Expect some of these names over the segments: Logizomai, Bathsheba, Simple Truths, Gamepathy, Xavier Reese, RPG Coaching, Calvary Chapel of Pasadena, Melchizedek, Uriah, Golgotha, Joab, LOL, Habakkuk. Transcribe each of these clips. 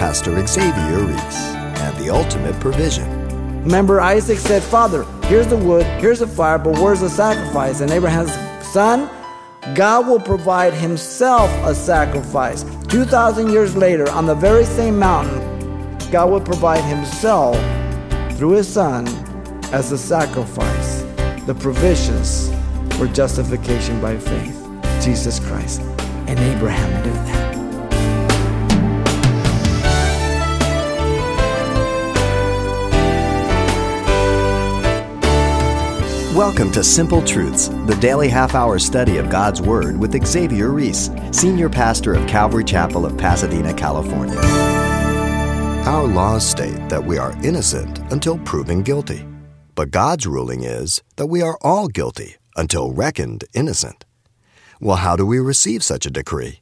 Pastor Xavier Reese, and the ultimate provision. Remember, Isaac said, "Father, here's the wood, here's the fire, but where's the sacrifice?" And Abraham's son, God will provide himself a sacrifice. 2,000 years later, on the very same mountain, God will provide himself through his son as a sacrifice, the provisions for justification by faith, Jesus Christ. And Abraham knew that. Welcome to Simple Truths, the daily half-hour study of God's Word with Xavier Reese, Senior Pastor of Calvary Chapel of Pasadena, California. Our laws state that we are innocent until proven guilty, but God's ruling is that we are all guilty until reckoned innocent. Well, how do we receive such a decree?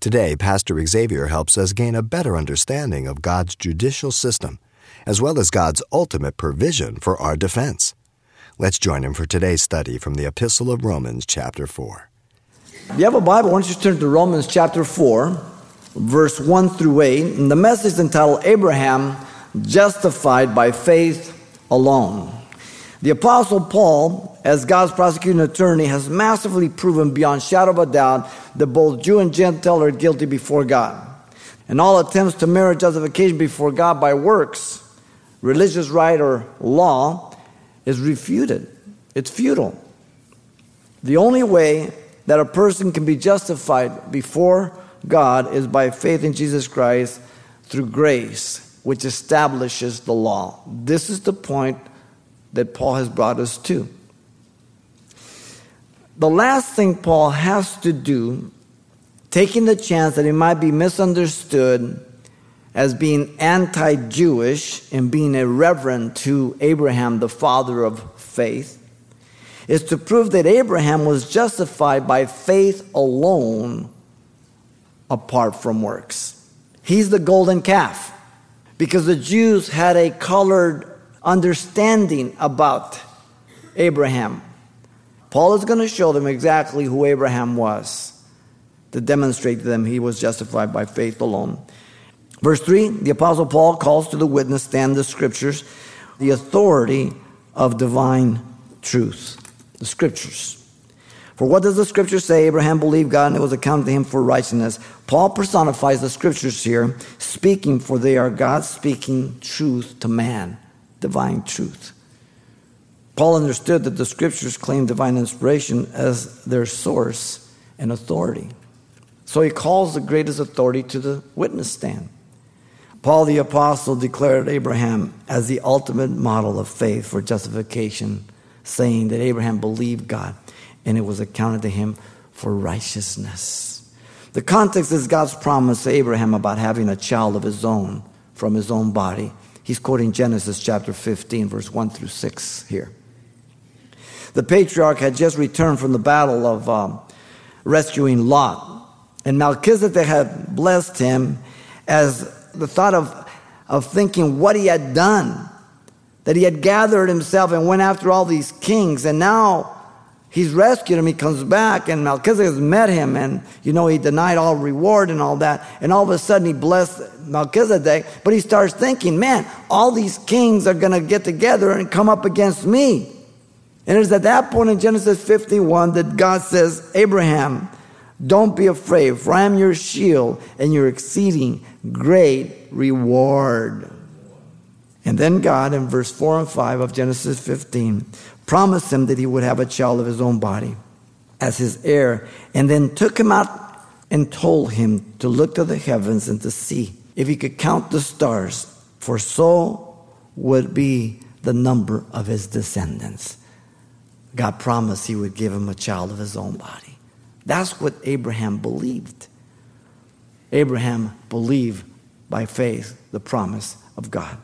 Today, Pastor Xavier helps us gain a better understanding of God's judicial system, as well as God's ultimate provision for our defense. Let's join him for today's study from the Epistle of Romans, chapter 4. If you have a Bible, why don't you turn to Romans, chapter 4, verse 1 through 8. And the message is entitled, Abraham, Justified by Faith Alone. The Apostle Paul, as God's prosecuting attorney, has massively proven beyond shadow of a doubt that both Jew and Gentile are guilty before God. And all attempts to merit justification before God by works, religious right, or law is refuted. It's futile. The only way that a person can be justified before God is by faith in Jesus Christ through grace, which establishes the law. This is the point that Paul has brought us to. The last thing Paul has to do, taking the chance that he might be misunderstood as being anti-Jewish and being irreverent to Abraham, the father of faith, is to prove that Abraham was justified by faith alone apart from works. He's the golden calf, because the Jews had a colored understanding about Abraham. Paul is going to show them exactly who Abraham was to demonstrate to them he was justified by faith alone. Verse 3, the Apostle Paul calls to the witness stand the Scriptures, the authority of divine truth, the Scriptures. For what does the Scripture say? Abraham believed God, and it was accounted to him for righteousness. Paul personifies the Scriptures here, speaking, for they are God speaking truth to man, divine truth. Paul understood that the Scriptures claim divine inspiration as their source and authority. So he calls the greatest authority to the witness stand. Paul the Apostle declared Abraham as the ultimate model of faith for justification, saying that Abraham believed God and it was accounted to him for righteousness. The context is God's promise to Abraham about having a child of his own from his own body. He's quoting Genesis chapter 15, verse 1 through 6 here. The patriarch had just returned from the battle of rescuing Lot, and Melchizedek had blessed him as the thought of thinking what he had done, that he had gathered himself and went after all these kings, and now he's rescued him. He comes back, and Melchizedek has met him, and he denied all reward and all that, and all of a sudden he blessed Melchizedek, but he starts thinking, man, all these kings are going to get together and come up against me. And it's at that point in Genesis 51 that God says, Abraham, don't be afraid, for I am your shield and your exceeding great reward. And then God, in verse 4 and 5 of Genesis 15, promised him that he would have a child of his own body as his heir, and then took him out and told him to look to the heavens and to see if he could count the stars, for so would be the number of his descendants. God promised he would give him a child of his own body. That's what Abraham believed. Abraham believed by faith the promise of God.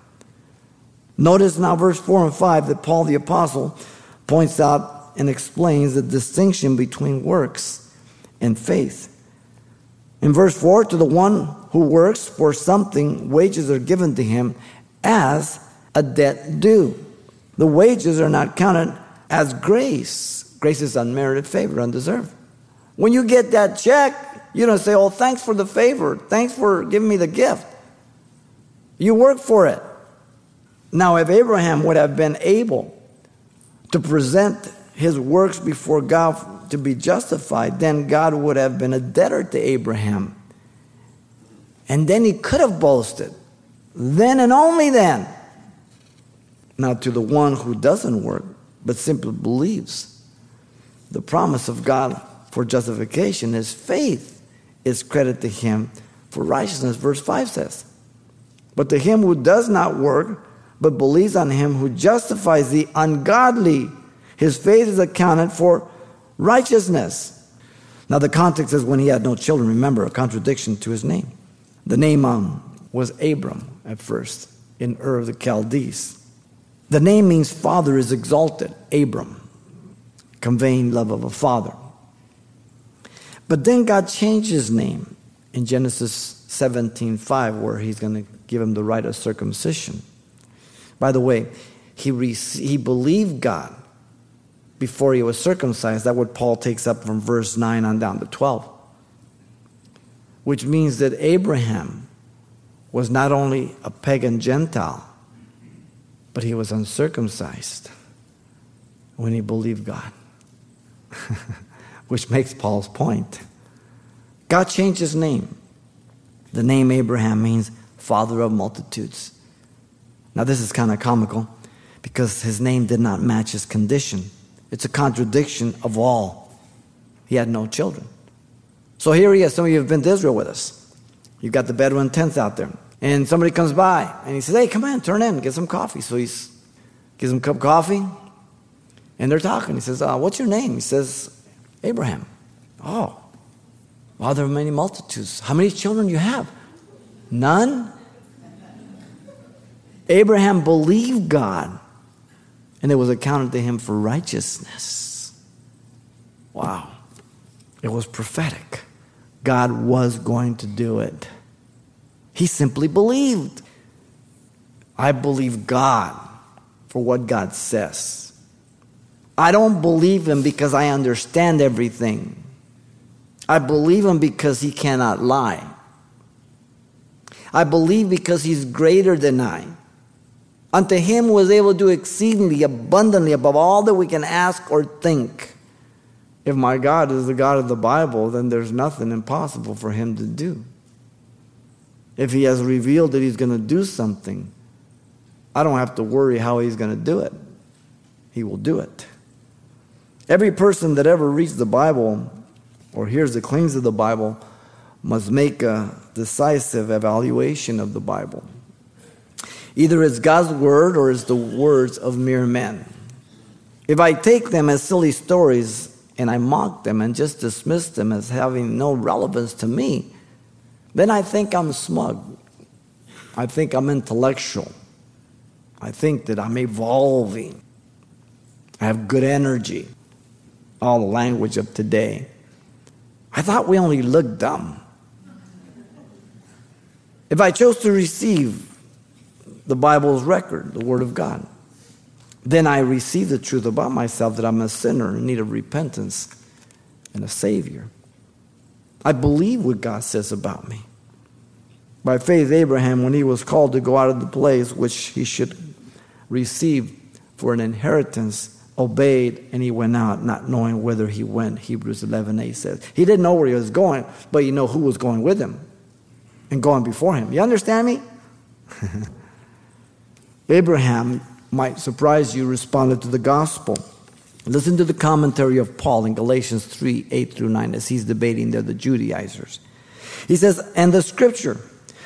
Notice now verse 4 and 5 that Paul the Apostle points out and explains the distinction between works and faith. In verse 4, to the one who works for something, wages are given to him as a debt due. The wages are not counted as grace. Grace is unmerited favor, undeserved. When you get that check, you don't say, thanks for the favor. Thanks for giving me the gift. You work for it. Now, if Abraham would have been able to present his works before God to be justified, then God would have been a debtor to Abraham. And then he could have boasted. Then and only then. Now, to the one who doesn't work, but simply believes, the promise of God for justification, his faith is credited to him for righteousness, verse 5 says. But to him who does not work, but believes on him who justifies the ungodly, his faith is accounted for righteousness. Now the context is when he had no children. Remember, a contradiction to his name. The name was Abram at first in Ur of the Chaldees. The name means father is exalted, Abram, conveying love of a father. But then God changed his name in Genesis 17:5, where he's going to give him the rite of circumcision. By the way, he believed God before he was circumcised. That's what Paul takes up from verse 9 on down to 12. Which means that Abraham was not only a pagan Gentile, but he was uncircumcised when he believed God. Which makes Paul's point. God changed his name. The name Abraham means father of multitudes. Now this is kind of comical because his name did not match his condition. It's a contradiction of all. He had no children. So here he is. Some of you have been to Israel with us. You've got the Bedouin tents out there. And somebody comes by and he says, hey, come in, turn in, get some coffee. So he gives him a cup of coffee and they're talking. He says, what's your name? He says, Abraham. Oh, father of many multitudes. How many children do you have? None. Abraham believed God, and it was accounted to him for righteousness. Wow. It was prophetic. God was going to do it. He simply believed. I believe God for what God says. I don't believe him because I understand everything. I believe him because he cannot lie. I believe because he's greater than I. Unto him who is able to do exceedingly abundantly above all that we can ask or think. If my God is the God of the Bible, then there's nothing impossible for him to do. If he has revealed that he's going to do something, I don't have to worry how he's going to do it. He will do it. Every person that ever reads the Bible or hears the claims of the Bible must make a decisive evaluation of the Bible. Either it's God's word or it's the words of mere men. If I take them as silly stories and I mock them and just dismiss them as having no relevance to me, then I think I'm smug. I think I'm intellectual. I think that I'm evolving. I have good energy. All the language of today. I thought we only looked dumb. If I chose to receive the Bible's record, the Word of God, then I receive the truth about myself that I'm a sinner in need of repentance and a Savior. I believe what God says about me. By faith, Abraham, when he was called to go out of the place which he should receive for an inheritance, obeyed, and he went out, not knowing whither he went. Hebrews 11:8 says. He didn't know where he was going, but you know who was going with him and going before him. You understand me? Abraham, might surprise you, responded to the gospel. Listen to the commentary of Paul in Galatians 3:8-9 as he's debating there the Judaizers. He says, and the scripture,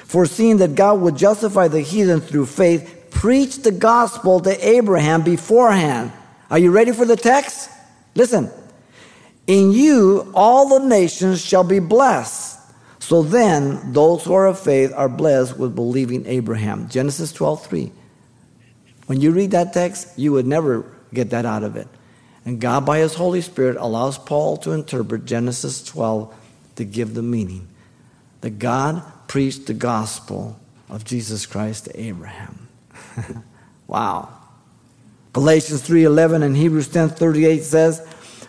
foreseeing that God would justify the heathen through faith, preached the gospel to Abraham beforehand. Are you ready for the text? Listen. In you all the nations shall be blessed. So then those who are of faith are blessed with believing Abraham. Genesis 12:3. When you read that text, you would never get that out of it. And God by his Holy Spirit allows Paul to interpret Genesis 12 to give the meaning. That God preached the gospel of Jesus Christ to Abraham. Wow. Galatians 3:11 and Hebrews 10:38 says,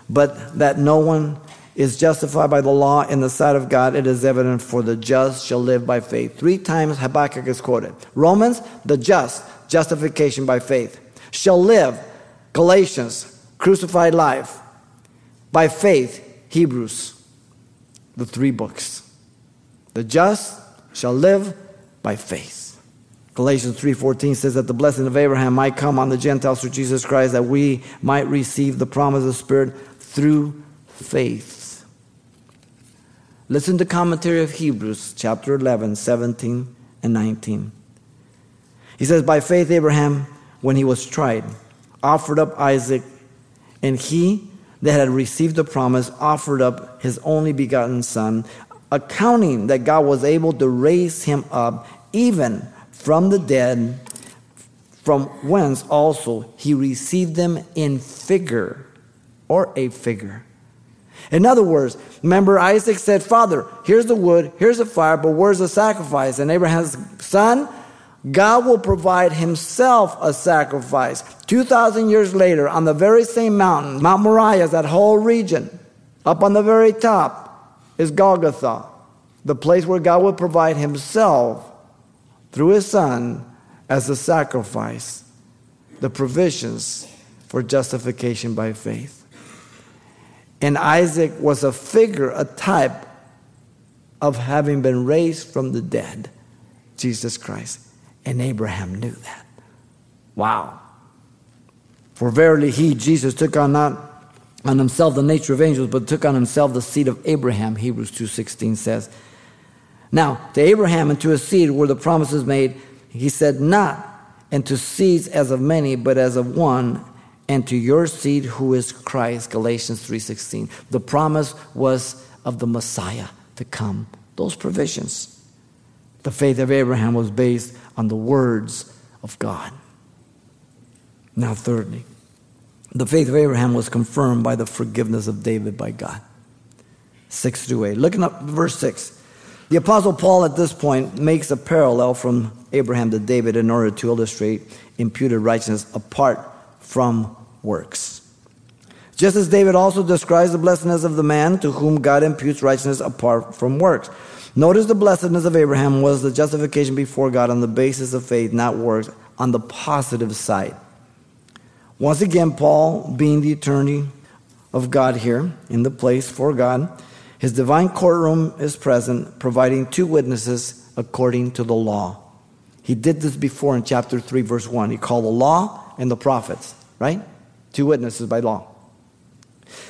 but that no one is justified by the law in the sight of God. It is evident, for the just shall live by faith. 3 times Habakkuk is quoted. Romans, the just, justification by faith. Shall live, Galatians, crucified life. By faith, Hebrews, the 3 books. The just shall live by faith. Galatians 3:14 says that the blessing of Abraham might come on the Gentiles through Jesus Christ, that we might receive the promise of the Spirit through faith. Listen to commentary of Hebrews chapter 11, 17 and 19. He says, by faith Abraham, when he was tried, offered up Isaac, and he that had received the promise offered up his only begotten son, accounting that God was able to raise him up even from the dead, from whence also he received them in figure, or a figure. In other words, remember Isaac said, Father, here's the wood, here's the fire, but where's the sacrifice? And Abraham's son, God will provide himself a sacrifice. 2,000 years later, on the very same mountain, Mount Moriah, that whole region, up on the very top is Golgotha, the place where God will provide himself through his son as the sacrifice, the provisions for justification by faith. And Isaac was a figure, a type of having been raised from the dead, Jesus Christ. And Abraham knew that. Wow. For verily he, Jesus, took on not on himself the nature of angels, but took on himself the seed of Abraham, Hebrews 2:16 says. Now, to Abraham and to his seed were the promises made, he said, not unto seeds as of many, but as of one, and to your seed who is Christ, Galatians 3:16. The promise was of the Messiah to come. Those provisions. The faith of Abraham was based on the words of God. Now, thirdly, the faith of Abraham was confirmed by the forgiveness of David by God. 6-8. Looking up verse 6. The Apostle Paul at this point makes a parallel from Abraham to David in order to illustrate imputed righteousness apart from works. Just as David also describes the blessedness of the man to whom God imputes righteousness apart from works. Notice the blessedness of Abraham was the justification before God on the basis of faith, not works, on the positive side. Once again, Paul, being the attorney of God here, in the place for God, his divine courtroom is present, providing 2 witnesses according to the law. He did this before in chapter 3, verse 1. He called the law and the prophets, right? 2 witnesses by law.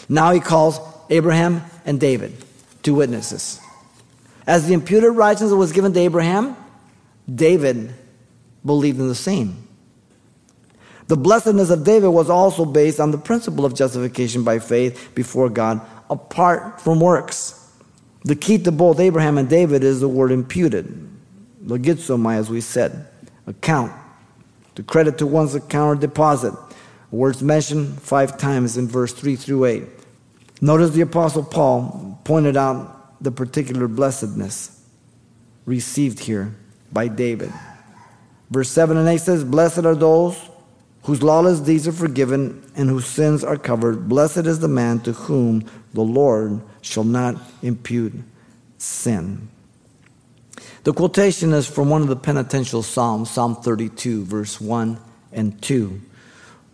Now he calls Abraham and David, 2 witnesses. As the imputed righteousness was given to Abraham, David believed in the same. The blessedness of David was also based on the principle of justification by faith before God, apart from works. The key to both Abraham and David is the word imputed, logizomai, as we said, account. To credit to one's account or deposit. Words mentioned 5 times in verse 3-8. Notice the Apostle Paul pointed out the particular blessedness received here by David. Verse 7 and 8 says, blessed are those whose lawless deeds are forgiven and whose sins are covered. Blessed is the man to whom the Lord shall not impute sin. The quotation is from one of the penitential psalms, Psalm 32, verse 1 and 2.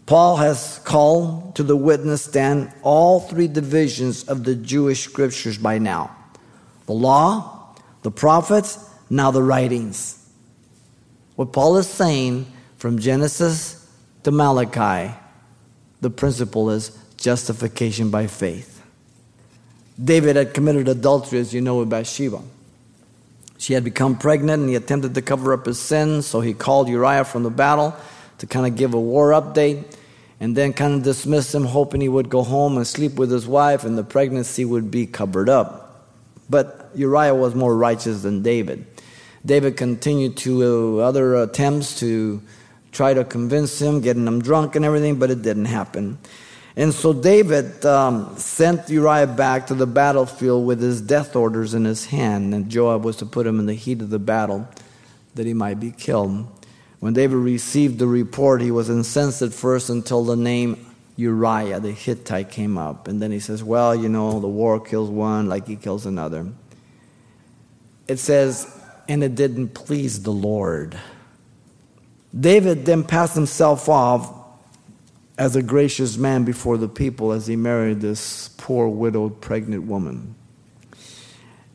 Paul has called to the witness stand all 3 divisions of the Jewish scriptures by now. The law, the prophets, now the writings. What Paul is saying from Genesis to Malachi, the principle is justification by faith. David had committed adultery, as you know, with Bathsheba. She had become pregnant, and he attempted to cover up his sins, so he called Uriah from the battle to kind of give a war update and then kind of dismissed him, hoping he would go home and sleep with his wife and the pregnancy would be covered up. But Uriah was more righteous than David. David continued to other attempts to try to convince him, getting him drunk and everything, but it didn't happen. And so David sent Uriah back to the battlefield with his death orders in his hand. And Joab was to put him in the heat of the battle that he might be killed. When David received the report, he was incensed at first until the name Uriah the Hittite came up. And then he says, well, you know, the war kills one like he kills another. It says, and it didn't please the Lord. David then passed himself off as a gracious man before the people as he married this poor widowed pregnant woman.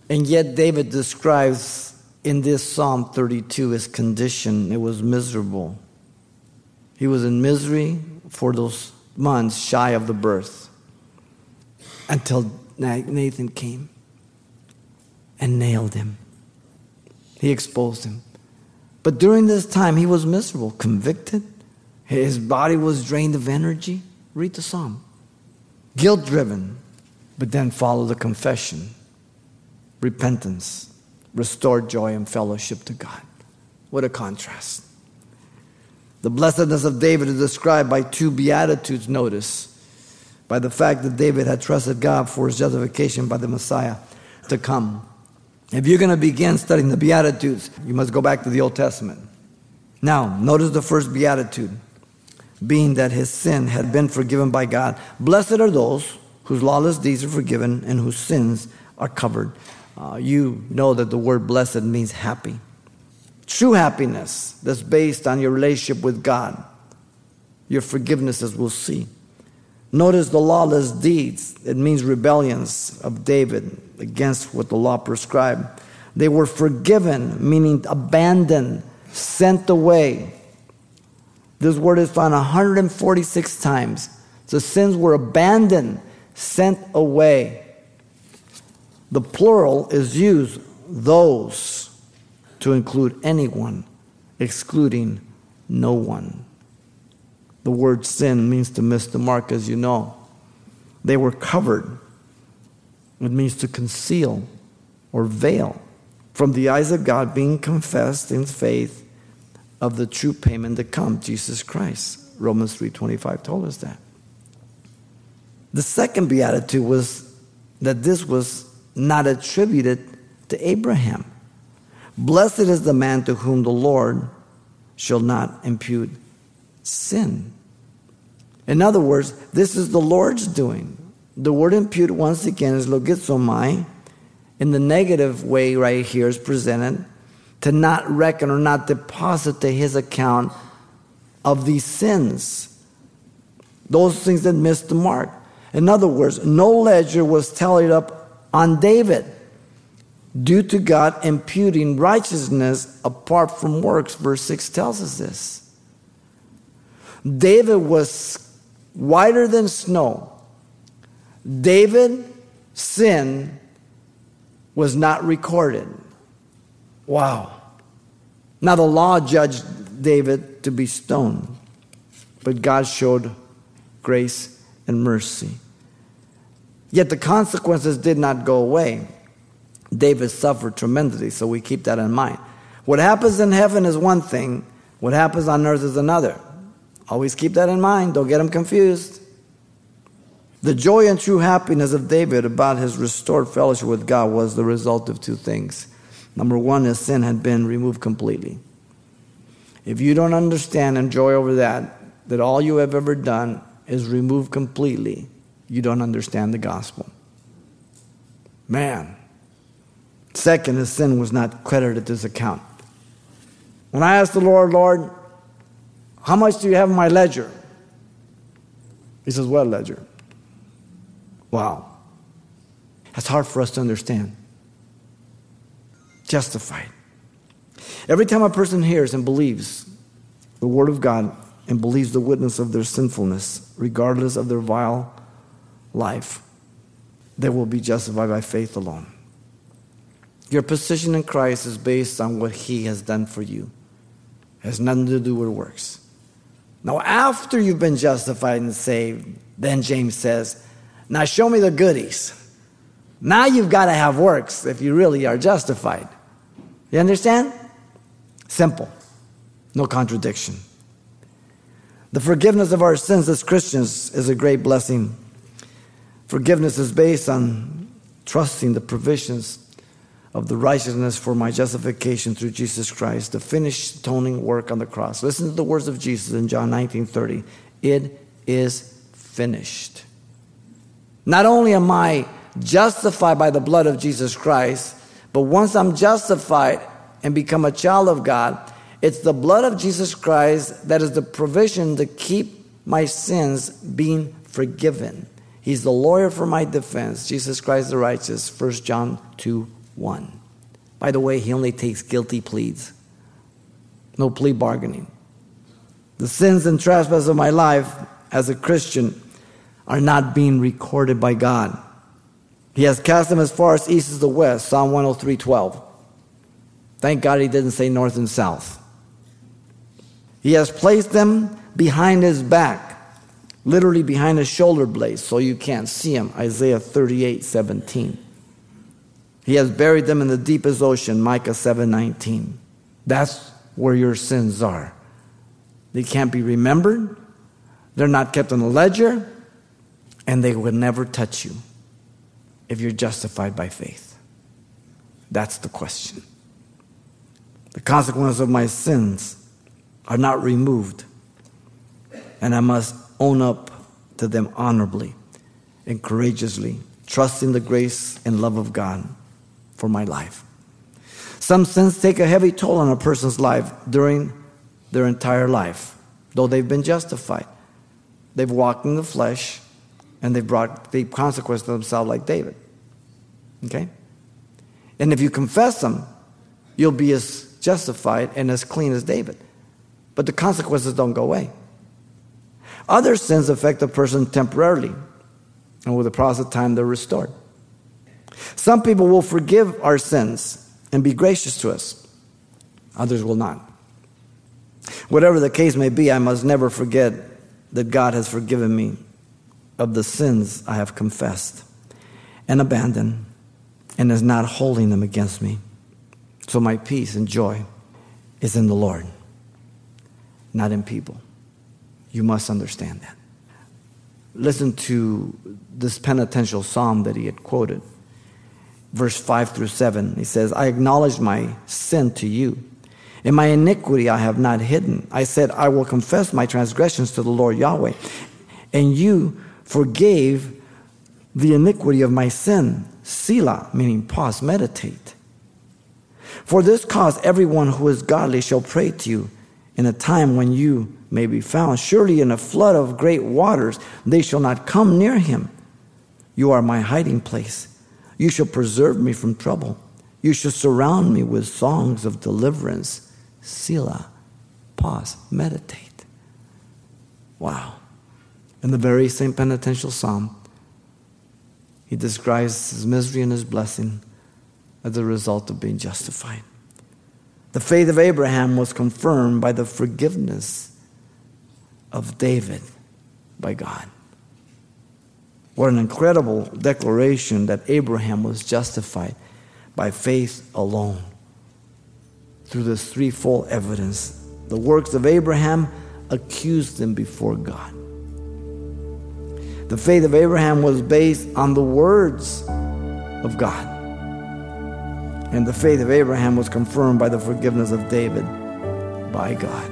And yet David describes in this Psalm 32 his condition. It was miserable. He was in misery for those months shy of the birth until Nathan came and nailed him. He exposed him. But during this time, he was miserable, convicted. His body was drained of energy. Read the Psalm. Guilt-driven, but then follow the confession. Repentance, restored joy and fellowship to God. What a contrast. The blessedness of David is described by two beatitudes, notice, by the fact that David had trusted God for his justification by the Messiah to come. If you're going to begin studying the Beatitudes, you must go back to the Old Testament. Now, notice the first beatitude, being that his sin had been forgiven by God. Blessed are those whose lawless deeds are forgiven and whose sins are covered. You know that the word blessed means happy. True happiness that's based on your relationship with God. Your forgiveness, as we'll see. Notice the lawless deeds. It means rebellions of David against what the law prescribed. They were forgiven, meaning abandoned, sent away. This word is found 146 times. The sins were abandoned, sent away. The plural is used, those, to include anyone, excluding no one. The word sin means to miss the mark, as you know. They were covered. It means to conceal or veil from the eyes of God, being confessed in faith of the true payment to come, Jesus Christ. Romans 3:25 told us that. The second beatitude was that this was not attributed to Abraham. Blessed is the man to whom the Lord shall not impute sin. In other words, this is the Lord's doing. The word impute, once again, is logizomai. In the negative way right here is presented, to not reckon or not deposit to his account of these sins, those things that missed the mark. In other words, no ledger was tallied up on David due to God imputing righteousness apart from works. Verse 6 tells us this. David was whiter than snow. David's sin was not recorded. Wow. Now the law judged David to be stoned, but God showed grace and mercy. Yet the consequences did not go away. David suffered tremendously, so we keep that in mind. What happens in heaven is one thing. What happens on earth is another. Always keep that in mind. Don't get them confused. The joy and true happiness of David about his restored fellowship with God was the result of two things. Number one, his sin had been removed completely. If you don't understand and joy over that all you have ever done is removed completely, you don't understand the gospel. Man. Second, his sin was not credited to his account. When I asked the Lord, Lord, how much do you have in my ledger? He says, what ledger? Wow. That's hard for us to understand. Justified. Every time a person hears and believes the word of God and believes the witness of their sinfulness, regardless of their vile life, they will be justified by faith alone. Your position in Christ is based on what He has done for you. It has nothing to do with works. Now, after you've been justified and saved, then James says, now show me the goodies. Now you've got to have works if you really are justified. You understand? Simple. No contradiction. The forgiveness of our sins as Christians is a great blessing. Forgiveness is based on trusting the provisions of the righteousness for my justification through Jesus Christ, the finished atoning work on the cross. Listen to the words of Jesus in John 19:30. It is finished. Not only am I justified by the blood of Jesus Christ, but once I'm justified and become a child of God, it's the blood of Jesus Christ that is the provision to keep my sins being forgiven. He's the lawyer for my defense, Jesus Christ the righteous, 1 John 2:1. By the way, he only takes guilty pleas. No plea bargaining. The sins and trespasses of my life as a Christian are not being recorded by God. He has cast them as far as east as the west, Psalm 103:12. Thank God he didn't say north and south. He has placed them behind his back, literally behind his shoulder blades, so you can't see him, Isaiah 38:17. He has buried them in the deepest ocean, Micah 7:19. That's where your sins are. They can't be remembered. They're not kept on a ledger. And they will never touch you if you're justified by faith. That's the question. The consequences of my sins are not removed, and I must own up to them honorably and courageously, trusting the grace and love of God for my life. Some sins take a heavy toll on a person's life during their entire life, though they've been justified. They've walked in the flesh, and they've brought deep consequences to themselves like David. Okay? And if you confess them, you'll be as justified and as clean as David. But the consequences don't go away. Other sins affect a person temporarily, and with the process of time, they're restored. Some people will forgive our sins and be gracious to us. Others will not. Whatever the case may be, I must never forget that God has forgiven me of the sins I have confessed and abandoned, and is not holding them against me. So my peace and joy is in the Lord, not in people. You must understand that. Listen to this penitential psalm that he had quoted, verse 5-7. He says, I acknowledge my sin to you, and my iniquity I have not hidden. I said, I will confess my transgressions to the Lord Yahweh, and you forgave the iniquity of my sin. Selah, meaning pause, meditate. For this cause everyone who is godly shall pray to you in a time when you may be found. Surely in a flood of great waters they shall not come near him. You are my hiding place. You shall preserve me from trouble. You shall surround me with songs of deliverance. Selah, pause, meditate. Wow. In the very same penitential psalm, he describes his misery and his blessing as a result of being justified. The faith of Abraham was confirmed by the forgiveness of David by God. What an incredible declaration that Abraham was justified by faith alone through this threefold evidence. The works of Abraham accused him before God. The faith of Abraham was based on the words of God. And the faith of Abraham was confirmed by the forgiveness of David by God.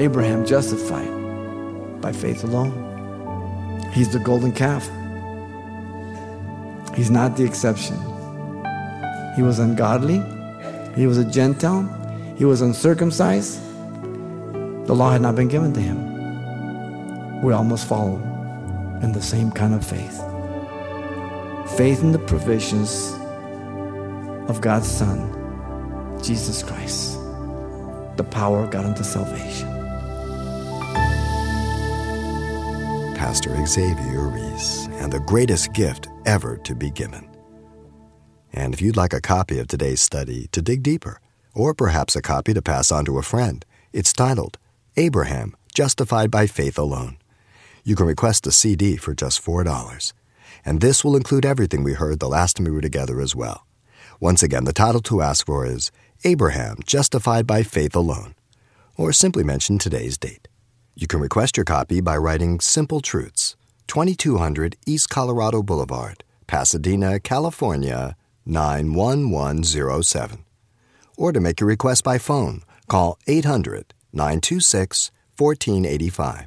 Abraham justified by faith alone. He's the golden calf. He's not the exception. He was ungodly. He was a Gentile. He was uncircumcised. The law had not been given to him. We all must follow in the same kind of faith. Faith in the provisions of God's Son, Jesus Christ, the power of God unto salvation. Pastor Xavier Reese and the greatest gift ever to be given. And if you'd like a copy of today's study to dig deeper, or perhaps a copy to pass on to a friend, it's titled, Abraham, Justified by Faith Alone. You can request a CD for just $4. And this will include everything we heard the last time we were together as well. Once again, the title to ask for is Abraham, Justified by Faith Alone, or simply mention today's date. You can request your copy by writing Simple Truths, 2200 East Colorado Boulevard, Pasadena, California, 91107. Or to make your request by phone, call 800-926-1485.